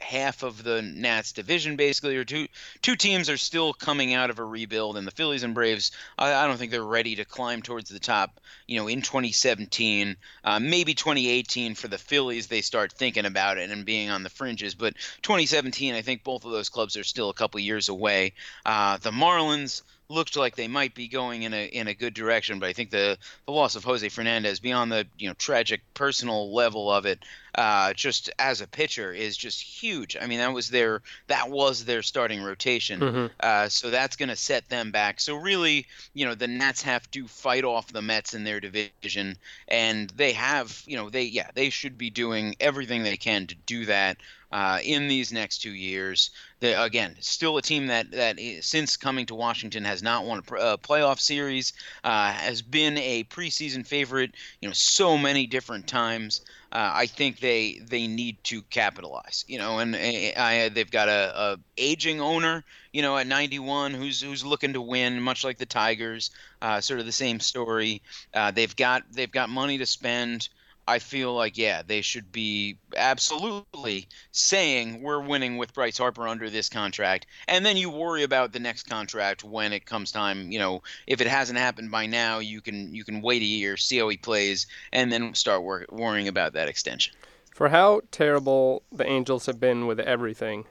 half of the Nats division, basically, or two two teams are still coming out of a rebuild, and the Phillies and Braves, I, I don't think they're ready to climb towards the top, you know, in twenty seventeen. Uh, maybe twenty eighteen for the Phillies, they start thinking about it and being on the fringes. But twenty seventeen, I think both of those clubs are still a couple years away. Uh, the Marlins looked like they might be going in a in a good direction, but I think the, the loss of Jose Fernandez, beyond the you know tragic personal level of it, uh, just as a pitcher, is just huge. I mean, that was their that was their starting rotation, mm-hmm. uh, so that's going to set them back. So really, you know, the Nats have to fight off the Mets in their division, and they have you know they yeah they should be doing everything they can to do that. uh, in these next two years. They, again, still a team that, that is, since coming to Washington, has not won a, pr- a playoff series, uh, has been a preseason favorite, you know, so many different times. Uh, I think they they need to capitalize, you know, and I, I, they've got a, a aging owner, you know, at ninety-one who's who's looking to win, much like the Tigers, uh, sort of the same story. Uh, they've got they've got money to spend. I feel like, yeah, they should be absolutely saying we're winning with Bryce Harper under this contract, and then you worry about the next contract when it comes time. You know, if it hasn't happened by now, you can you can wait a year, see how he plays, and then start wor- worrying about that extension. For how terrible the Angels have been with everything,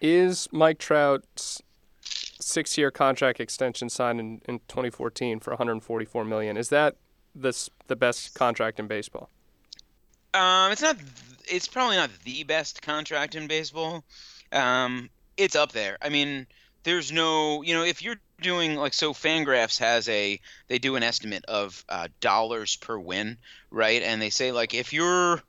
is Mike Trout's six-year contract extension signed in, in twenty fourteen for one hundred forty-four million dollars, is that this the best contract in baseball? Um, it's not. It's probably not the best contract in baseball. Um, it's up there. I mean, there's no. You know, if you're doing like so, Fangraphs has a. They do an estimate of uh, dollars per win, right? And they say like if you're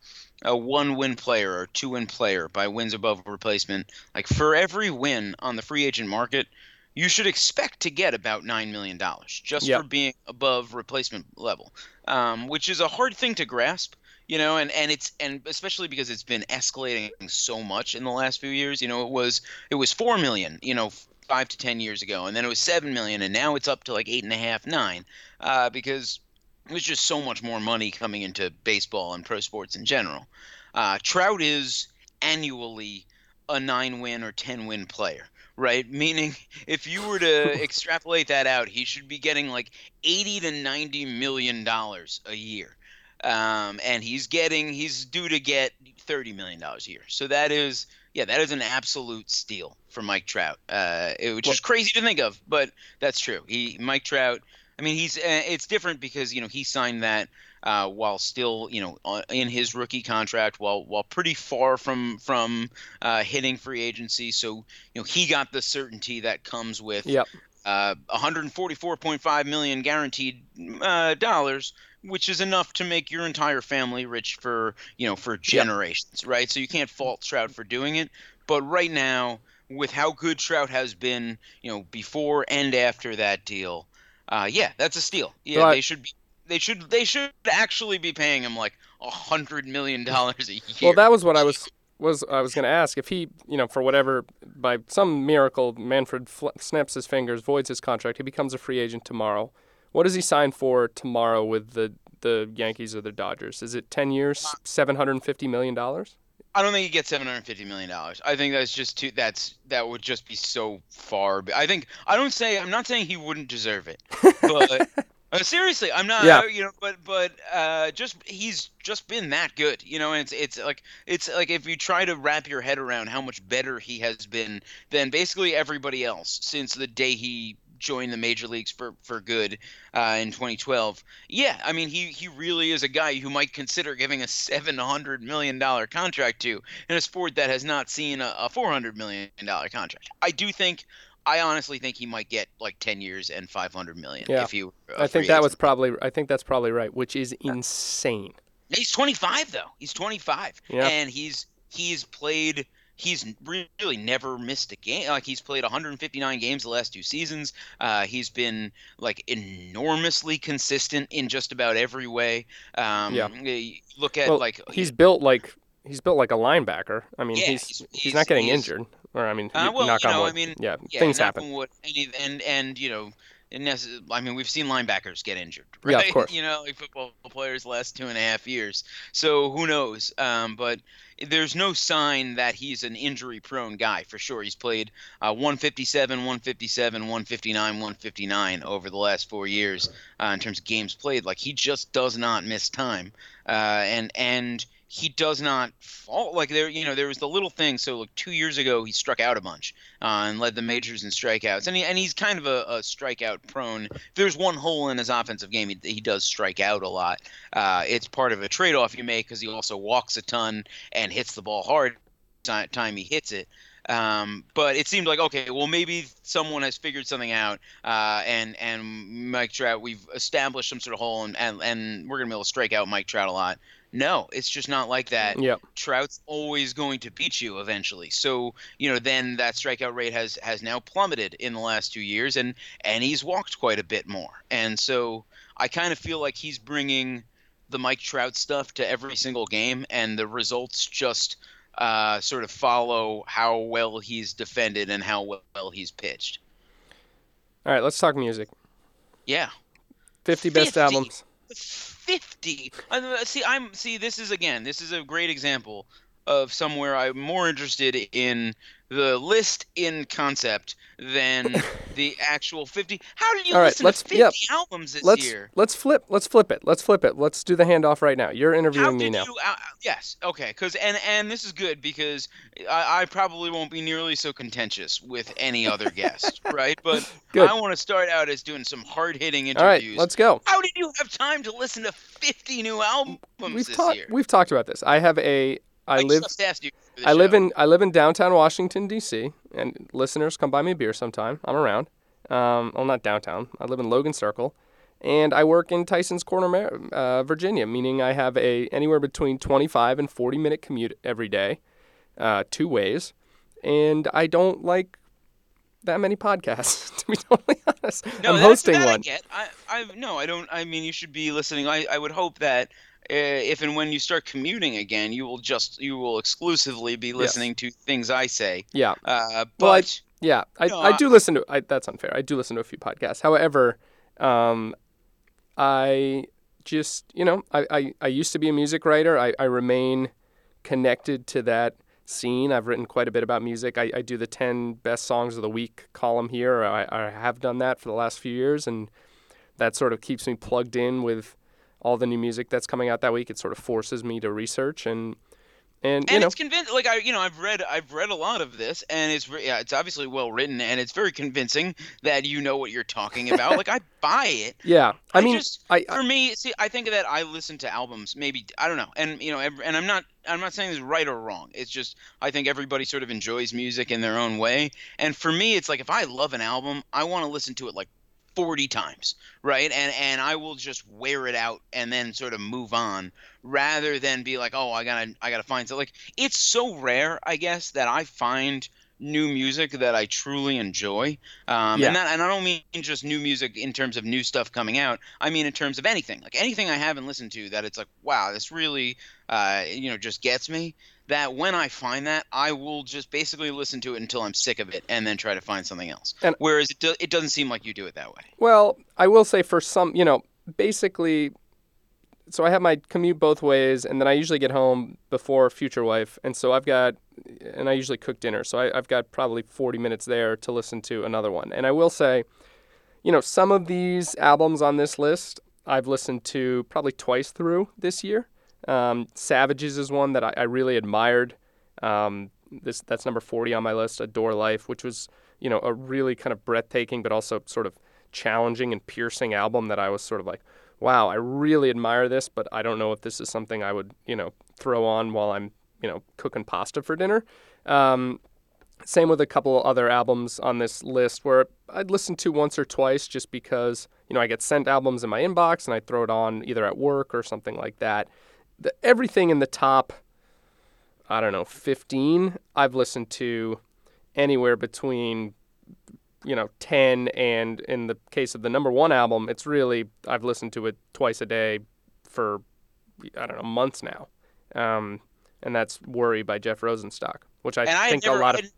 a one-win player or two-win player by wins above replacement, like for every win on the free agent market, you should expect to get about nine million dollars just yep. for being above replacement level, um, which is a hard thing to grasp, you know, and, and it's and especially because it's been escalating so much in the last few years. You know, it was it was four million dollars, you know, five to ten years ago, and then it was seven million dollars, and now it's up to like eight and a half, nine, uh, because it was just so much more money coming into baseball and pro sports in general. Uh, Trout is annually a nine-win or ten-win player. Right, meaning if you were to extrapolate that out, he should be getting like eighty to ninety million dollars a year, um, and he's getting he's due to get thirty million dollars a year. So that is yeah, that is an absolute steal for Mike Trout, uh, which well, is crazy to think of, but that's true. He Mike Trout. I mean, he's uh, it's different because you know he signed that uh, while still you know in his rookie contract, while while pretty far from from uh, hitting free agency. So you know he got the certainty that comes with yep. uh, one hundred forty-four point five million dollars guaranteed uh, dollars, which is enough to make your entire family rich for you know for generations, yep. right? So you can't fault Trout for doing it. But right now, with how good Trout has been, you know before and after that deal. Uh, yeah, that's a steal. Yeah, but they should be. They should. They should actually be paying him like a hundred million dollars a year. Well, that was what I was was I was going to ask. If he, you know, for whatever by some miracle, Manfred fl- snaps his fingers, voids his contract, he becomes a free agent tomorrow. What does he sign for tomorrow with the the Yankees or the Dodgers? Is it ten years, seven hundred and fifty million dollars? I don't think he gets seven hundred fifty million dollars. I think that's just too. That's that would just be so far. I think I don't say I'm not saying he wouldn't deserve it, but uh, seriously, I'm not. Yeah. You know, but but uh, just he's just been that good. You know, and it's it's like it's like if you try to wrap your head around how much better he has been than basically everybody else since the day he joined the major leagues for for good uh, in twenty twelve. Yeah, I mean he he really is a guy who might consider giving a seven hundred million dollars contract to in a sport that has not seen a, a four hundred million dollars contract. I do think, I honestly think he might get like ten years and five hundred million dollars. Yeah. If you, uh, I think that agent. was probably I think that's probably right, which is insane. He's twenty-five though. He's twenty-five, yeah. and he's he's played. He's really never missed a game. Like he's played one hundred fifty-nine games the last two seasons. Uh, he's been like enormously consistent in just about every way. Um, yeah. Look at well, like he's built like he's built like a linebacker. I mean, yeah, he's, he's he's not getting he's, injured, or I mean, uh, well, knock you know, on wood. I mean, yeah, yeah, things happen. Wood, and, and and you know. I mean, we've seen linebackers get injured, right? Yeah, of course. You know, like football players last two and a half years. So who knows? Um, but there's no sign that he's an injury-prone guy for sure. He's played uh, one fifty-seven, one fifty-seven, one fifty-nine, one fifty-nine over the last four years uh, in terms of games played. Like he just does not miss time, uh, and and. He does not fall like there. You know, there was the little thing. So, like two years ago, he struck out a bunch uh, and led the majors in strikeouts. And he, and he's kind of a, a strikeout prone. If there's one hole in his offensive game, he, he does strike out a lot. Uh, it's part of a trade off you make because he also walks a ton and hits the ball hard time he hits it. Um, but it seemed like, okay, well, maybe someone has figured something out, uh, and and Mike Trout, we've established some sort of hole, and, and, and we're going to be able to strike out Mike Trout a lot, No, it's just not like that. Yep. Trout's always going to beat you eventually. So, you know, then that strikeout rate has, has now plummeted in the last two years, and, and he's walked quite a bit more. And so I kind of feel like he's bringing the Mike Trout stuff to every single game, and the results just uh, sort of follow how well he's defended and how well he's pitched. All right, let's talk music. Yeah. fifty best fifty albums. fifty See, I'm see. This is again. This is a great example of somewhere I'm more interested in the list in concept than the actual fifty. How did you All listen right, let's, to fifty yep. albums this let's, year? Let's flip. Let's flip it. Let's flip it. Let's do the handoff right now. You're interviewing How did me now. You, uh, yes. Okay. Because and and this is good because I, I probably won't be nearly so contentious with any other guest, right? But good. I want to start out as doing some hard hitting interviews. All right. Let's go. How did you have time to listen to fifty new albums we've this ta- year? We've talked about this. I have a. I, I live. I show. live in I live in downtown Washington, D C, and listeners, come buy me a beer sometime. I'm around. Um, well, not downtown. I live in Logan Circle, and I work in Tysons Corner, uh, Virginia, meaning I have a anywhere between twenty-five and forty minute commute every day, uh, two ways, and I don't like that many podcasts, to be totally honest. No, I'm hosting that one. I get. I, I no, I don't. I mean, you should be listening. I, I would hope that. Uh, if and when you start commuting again, you will just you will exclusively be listening yes. to things I say. Yeah. Uh, but well, I, yeah, I, no, I do listen to. I, that's unfair. I do listen to a few podcasts. However, um, I just you know I, I, I used to be a music writer. I, I remain connected to that scene. I've written quite a bit about music. I, I do the ten best songs of the week column here. I, I have done that for the last few years, and that sort of keeps me plugged in with all the new music that's coming out that week. It sort of forces me to research and and you and know. It's convincing. Like I, you know, I've read I've read a lot of this, and it's yeah, it's obviously well written, and it's very convincing that you know what you're talking about. Like I buy it. Yeah, I, I mean, just, I, I, for me, see, I think that I listen to albums. Maybe I don't know, and you know, and I'm not I'm not saying this is right or wrong. It's just I think everybody sort of enjoys music in their own way, and for me, it's like if I love an album, I want to listen to it like forty times, right? And and I will just wear it out and then sort of move on rather than be like, oh, I gotta I gotta find something. Like it's so rare, I guess, that I find new music that I truly enjoy. Um, yeah. and, that, and I don't mean just new music in terms of new stuff coming out. I mean in terms of anything. Like anything I haven't listened to that it's like, wow, this really uh, you know, just gets me. That when I find that, I will just basically listen to it until I'm sick of it and then try to find something else. And whereas it, do, it doesn't seem like you do it that way. Well, I will say for some, you know, basically, so I have my commute both ways, and then I usually get home before future wife. And so I've got, and I usually cook dinner. So I, I've got probably forty minutes there to listen to another one. And I will say, you know, some of these albums on this list, I've listened to probably twice through this year. Um, Savages is one that I, I really admired. Um, this that's number forty on my list. Adore Life, which was you know a really kind of breathtaking but also sort of challenging and piercing album that I was sort of like, wow, I really admire this, but I don't know if this is something I would you know throw on while I'm you know cooking pasta for dinner. Um, same with a couple other albums on this list where I'd listen to once or twice just because you know I get sent albums in my inbox and I throw it on either at work or something like that. The, everything in the top, I don't know, fifteen, I've listened to anywhere between, you know, ten and in the case of the number one album, it's really, I've listened to it twice a day for, I don't know, months now. Um, and that's Worry by Jeff Rosenstock, which I and think I never, a lot of,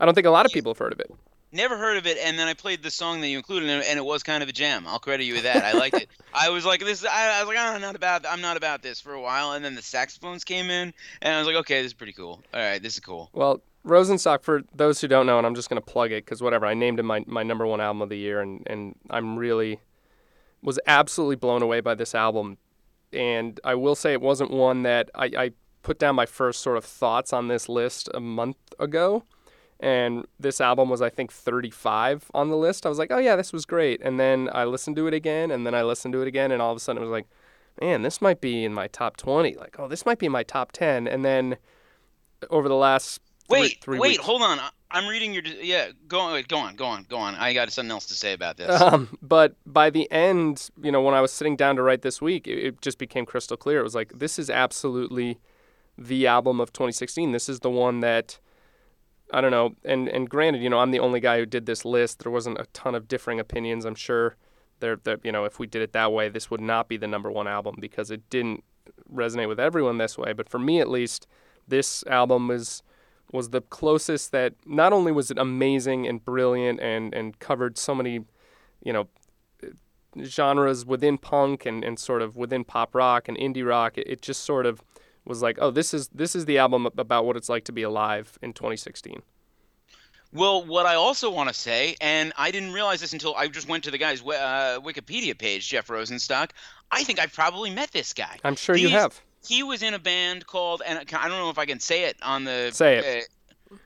I don't think a lot of people have heard of it. Never heard of it, and then I played the song that you included, and it was kind of a jam. I'll credit you with that. I liked it. I was like, "This." Is, I, I was like, oh, I'm not about. I'm not about this for a while, and then the saxophones came in, and I was like, "Okay, this is pretty cool. All right, this is cool." Well, Rosenstock, for those who don't know, and I'm just gonna plug it because whatever. I named him my, my number one album of the year, and, and I'm really was absolutely blown away by this album, and I will say it wasn't one that I, I put down my first sort of thoughts on this list a month ago. And this album was, I think, thirty-five on the list. I was like, oh, yeah, this was great. And then I listened to it again, and then I listened to it again, and all of a sudden it was like, man, this might be in my top twenty. Like, oh, this might be in my top ten. And then over the last Wait, three wait, weeks. Hold on. I'm reading your – yeah, go on, go on, go on, go on. I got something else to say about this. Um, but by the end, you know, when I was sitting down to write this week, it, it just became crystal clear. It was like, this is absolutely the album of twenty sixteen. This is the one that – I don't know, and, and granted, you know, I'm the only guy who did this list. There wasn't a ton of differing opinions. I'm sure there, that, you know, if we did it that way, this would not be the number one album because it didn't resonate with everyone this way. But for me, at least, this album was was the closest that not only was it amazing and brilliant and, and covered so many, you know, genres within punk and, and sort of within pop rock and indie rock. It, it just sort of was like, oh, this is this is the album about what it's like to be alive in twenty sixteen. Well, what I also want to say, and I didn't realize this until I just went to the guy's uh, Wikipedia page, Jeff Rosenstock, I think I've probably met this guy. I'm sure He's, you have. He was in a band called, and I don't know if I can say it on the... Say it.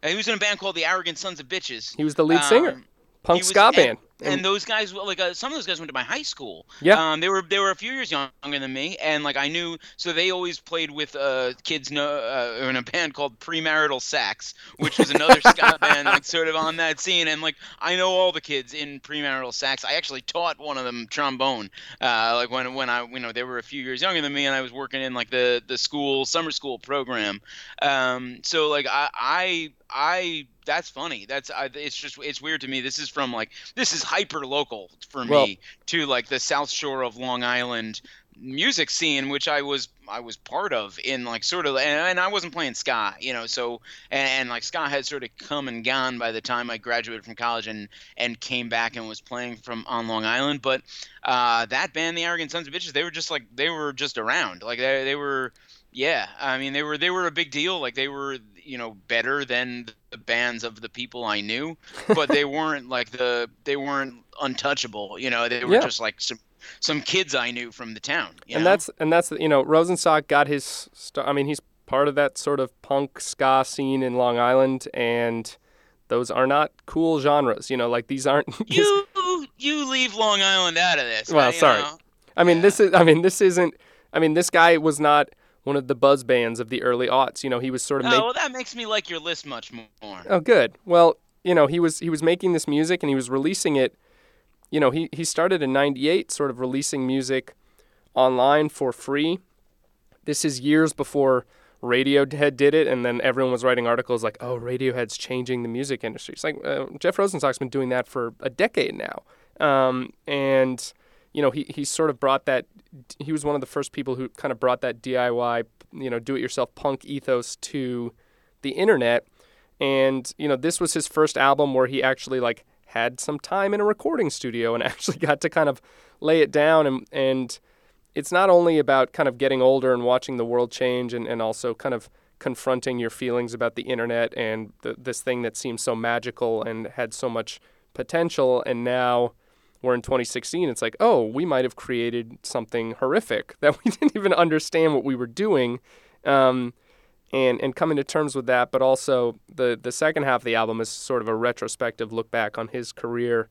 Uh, he was in a band called the Arrogant Sons of Bitches. He was the lead um, singer. Punk was, ska band. And, and those guys, like uh, some of those guys went to my high school. Yeah. Um, they were they were a few years younger than me, and like I knew, so they always played with uh, kids no, uh, in a band called Premarital Sax, which was another ska band, like sort of on that scene. And like I know all the kids in Premarital Sax. I actually taught one of them trombone. Uh, like when when I you know they were a few years younger than me, and I was working in like the the school summer school program. Um, so like I I. I that's funny. That's I, it's just it's weird to me. This is from like this is hyper local for me well, to like the South Shore of Long Island music scene, which I was I was part of in like sort of, and, and I wasn't playing ska, you know. So and, and like ska had sort of come and gone by the time I graduated from college and and came back and was playing from on Long Island. But uh, that band, the Arrogant Sons of Bitches, they were just like they were just around. Like they they were. Yeah, I mean, they were they were a big deal. Like they were, you know, better than the bands of the people I knew, but they weren't like the they weren't untouchable. You know, they were yeah. just like some some kids I knew from the town. You and know? that's and that's you know, Rosenstock got his. St- I mean, he's part of that sort of punk ska scene in Long Island, and those are not cool genres. You know, like these aren't. You these... you leave Long Island out of this. Well, but, sorry. Know. I mean, yeah. this is. I mean, this isn't. I mean, this guy was not one of the buzz bands of the early aughts. You know, he was sort of... Oh, make... well, that makes me like your list much more. Oh, good. Well, you know, he was he was making this music and he was releasing it. You know, he, he started in ninety-eight sort of releasing music online for free. This is years before Radiohead did it, and then everyone was writing articles like, oh, Radiohead's changing the music industry. It's like, uh, Jeff Rosenstock's been doing that for a decade now. Um, and... You know, he, he sort of brought that, he was one of the first people who kind of brought that D I Y, you know, do-it-yourself punk ethos to the internet. And, you know, this was his first album where he actually, like, had some time in a recording studio and actually got to kind of lay it down. And, and it's not only about kind of getting older and watching the world change and, and also kind of confronting your feelings about the internet and the, this thing that seemed so magical and had so much potential, and now... We're in twenty sixteen, it's like, oh, we might have created something horrific that we didn't even understand what we were doing, um, and and coming to terms with that. But also the, the second half of the album is sort of a retrospective look back on his career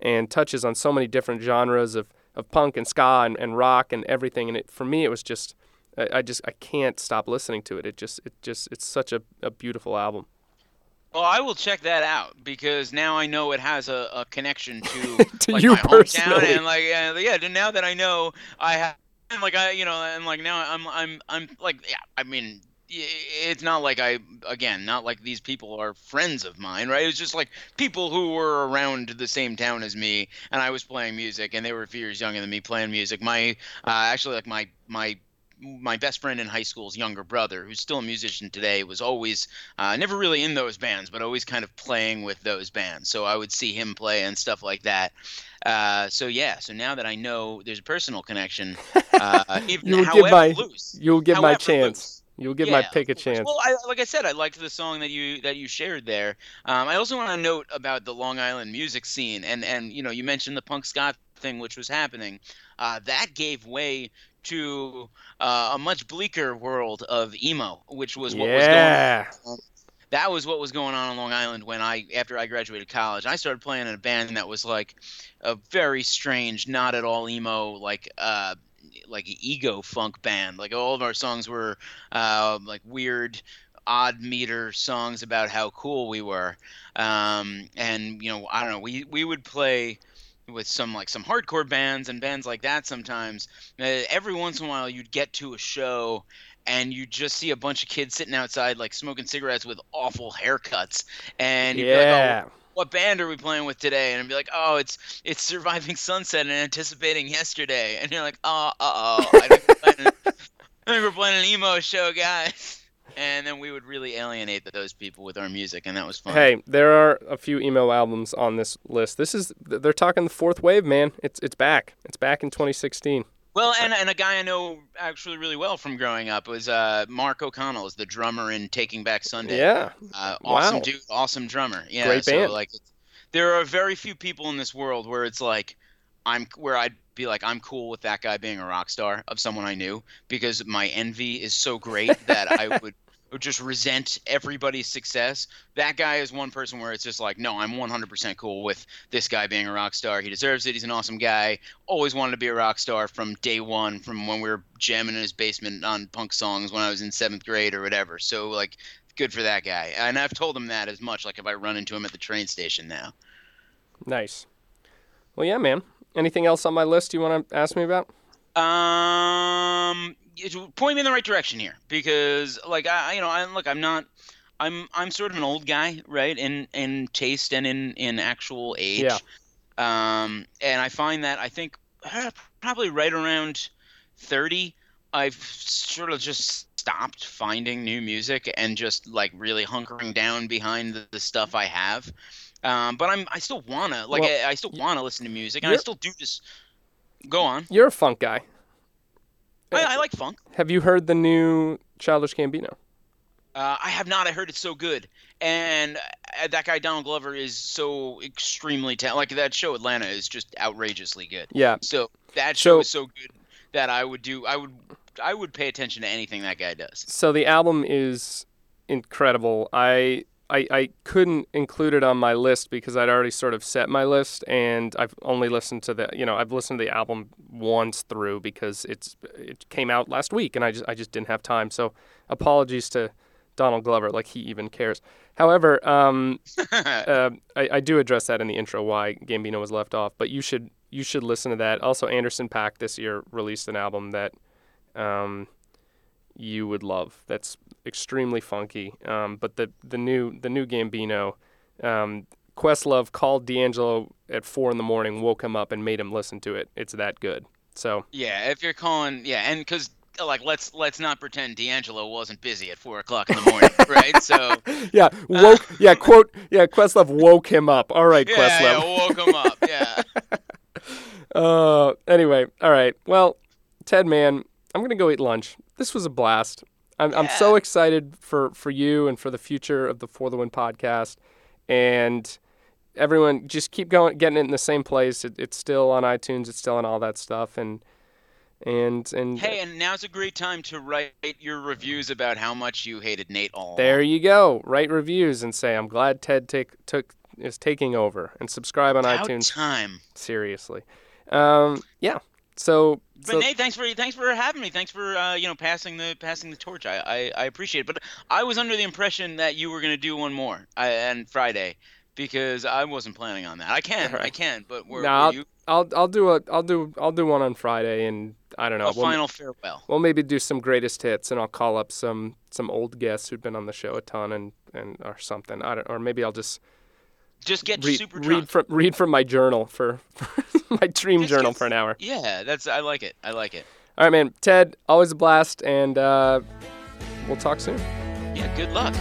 and touches on so many different genres of, of punk and ska and, and rock and everything. And it, for me, it was just, I, I just, I can't stop listening to it. It just, it just, it's such a, a beautiful album. Well, I will check that out because now I know it has a, a connection to, to like, you my personally. hometown, and like yeah, now that I know I have, and like I you know, and like now I'm I'm I'm like yeah, I mean it's not like I again not like these people are friends of mine, right? It's just like people who were around the same town as me, and I was playing music, and they were a few years younger than me playing music. My uh, actually like my my. my best friend in high school's younger brother, who's still a musician today, was always uh, never really in those bands, but always kind of playing with those bands. So I would see him play and stuff like that. Uh, so yeah, so now that I know there's a personal connection, uh, even you'll however give my, loose, you'll give my chance. Loose. You'll give yeah, my pick a chance. Well, I, like I said, I liked the song that you that you shared there. Um, I also want to note about the Long Island music scene, and and you know you mentioned the punk ska thing, which was happening. Uh, that gave way to uh, a much bleaker world of emo, which was what yeah. was going on. That was what was going on in Long Island when I, after I graduated college, I started playing in a band that was like a very strange, not at all emo, like uh, like ego funk band. Like all of our songs were uh, like weird. odd meter songs about how cool we were. Um, and, you know, I don't know, we, we would play with some like some hardcore bands and bands like that sometimes. Uh, every once in a while you'd get to a show and you just see a bunch of kids sitting outside like smoking cigarettes with awful haircuts. And you'd yeah. be like, oh, what band are we playing with today? And I'd be like, oh, it's it's Surviving Sunset and Anticipating Yesterday. And you're like, oh, uh-oh. I think, we're playing, I think we're playing an emo show, guys. And then we would really alienate those people with our music, and that was fun. Hey, there are a few emo albums on this list. This is They're talking the fourth wave, man. It's it's back. It's back in twenty sixteen. Well, and and a guy I know actually really well from growing up was uh, Mark O'Connell, is the drummer in Taking Back Sunday. Yeah, uh, awesome wow. dude, awesome drummer. Yeah, great band. So like, it's, there are very few people in this world where it's like, I'm where I'd be like, I'm cool with that guy being a rock star of someone I knew, because my envy is so great that I would. Or just resent everybody's success. That guy is one person where it's just like, no, I'm one hundred percent cool with this guy being a rock star. He deserves it. He's an awesome guy. Always wanted to be a rock star from day one, from when we were jamming in his basement on punk songs when I was in seventh grade or whatever. So, like, good for that guy. And I've told him that as much, like, if I run into him at the train station now. Nice. Well, yeah, man. Anything else on my list you want to ask me about? Um... Point me in the right direction here, because like I, you know, I look, I'm not, I'm, I'm sort of an old guy, right? In, in taste and in, in actual age. Yeah. Um, and I find that I think uh, probably right around thirty, I've sort of just stopped finding new music and just like really hunkering down behind the, the stuff I have. Um, but I'm, I still wanna, like, well, I, I still wanna listen to music, and I still do just go on. You're a funk guy. I, I like funk. Have you heard the new Childish Gambino? Uh, I have not. I heard it's so good. And uh, that guy Donald Glover is so extremely talented. Like, that show Atlanta is just outrageously good. Yeah. So that show so, is so good that I would do. I would. I would pay attention to anything that guy does. So the album is incredible. I I, I couldn't include it on my list because I'd already sort of set my list, and I've only listened to the, you know, I've listened to the album once through because it's it came out last week, and I just I just didn't have time. So apologies to Donald Glover, like he even cares. However, um, uh, I, I do address that in the intro why Gambino was left off, but you should you should listen to that. Also, Anderson .Paak this year released an album that um, you would love. That's extremely funky, um, but the the new the new Gambino, um, Questlove called D'Angelo at four in the morning, woke him up, and made him listen to it. It's that good. So yeah, if you're calling, yeah, and because like let's let's not pretend D'Angelo wasn't busy at four o'clock in the morning, right? So yeah, woke uh, yeah quote yeah Questlove woke him up. All right, yeah, Questlove yeah, woke him up. Yeah. uh. Anyway, all right. Well, Ted, man, I'm gonna go eat lunch. This was a blast. I'm yeah. I'm so excited for, for you and for the future of the For the Win podcast. And everyone, just keep going, getting it in the same place. It, it's still on iTunes. It's still on all that stuff. And and and hey, and now's a great time to write your reviews about how much you hated Nate all. There you go. Write reviews and say I'm glad Ted take, took is taking over. And subscribe on about iTunes. Time. Seriously. Um. Yeah. So, but so, Nate, thanks for thanks for having me. Thanks for uh, you know passing the passing the torch. I, I, I appreciate it. But I was under the impression that you were gonna do one more I, and Friday, because I wasn't planning on that. I can right. I can, but we're no, you. I'll I'll do a I'll do I'll do one on Friday, and I don't know. A we'll, final farewell. We'll maybe do some greatest hits, and I'll call up some, some old guests who've been on the show a ton and, and or something. I don't or maybe I'll just. Just get read, super drunk. Read from, read from my journal for, for my dream just journal get, for an hour. Yeah, that's I like it. I like it. All right, man. Ted, always a blast, and uh, we'll talk soon. Yeah, good luck.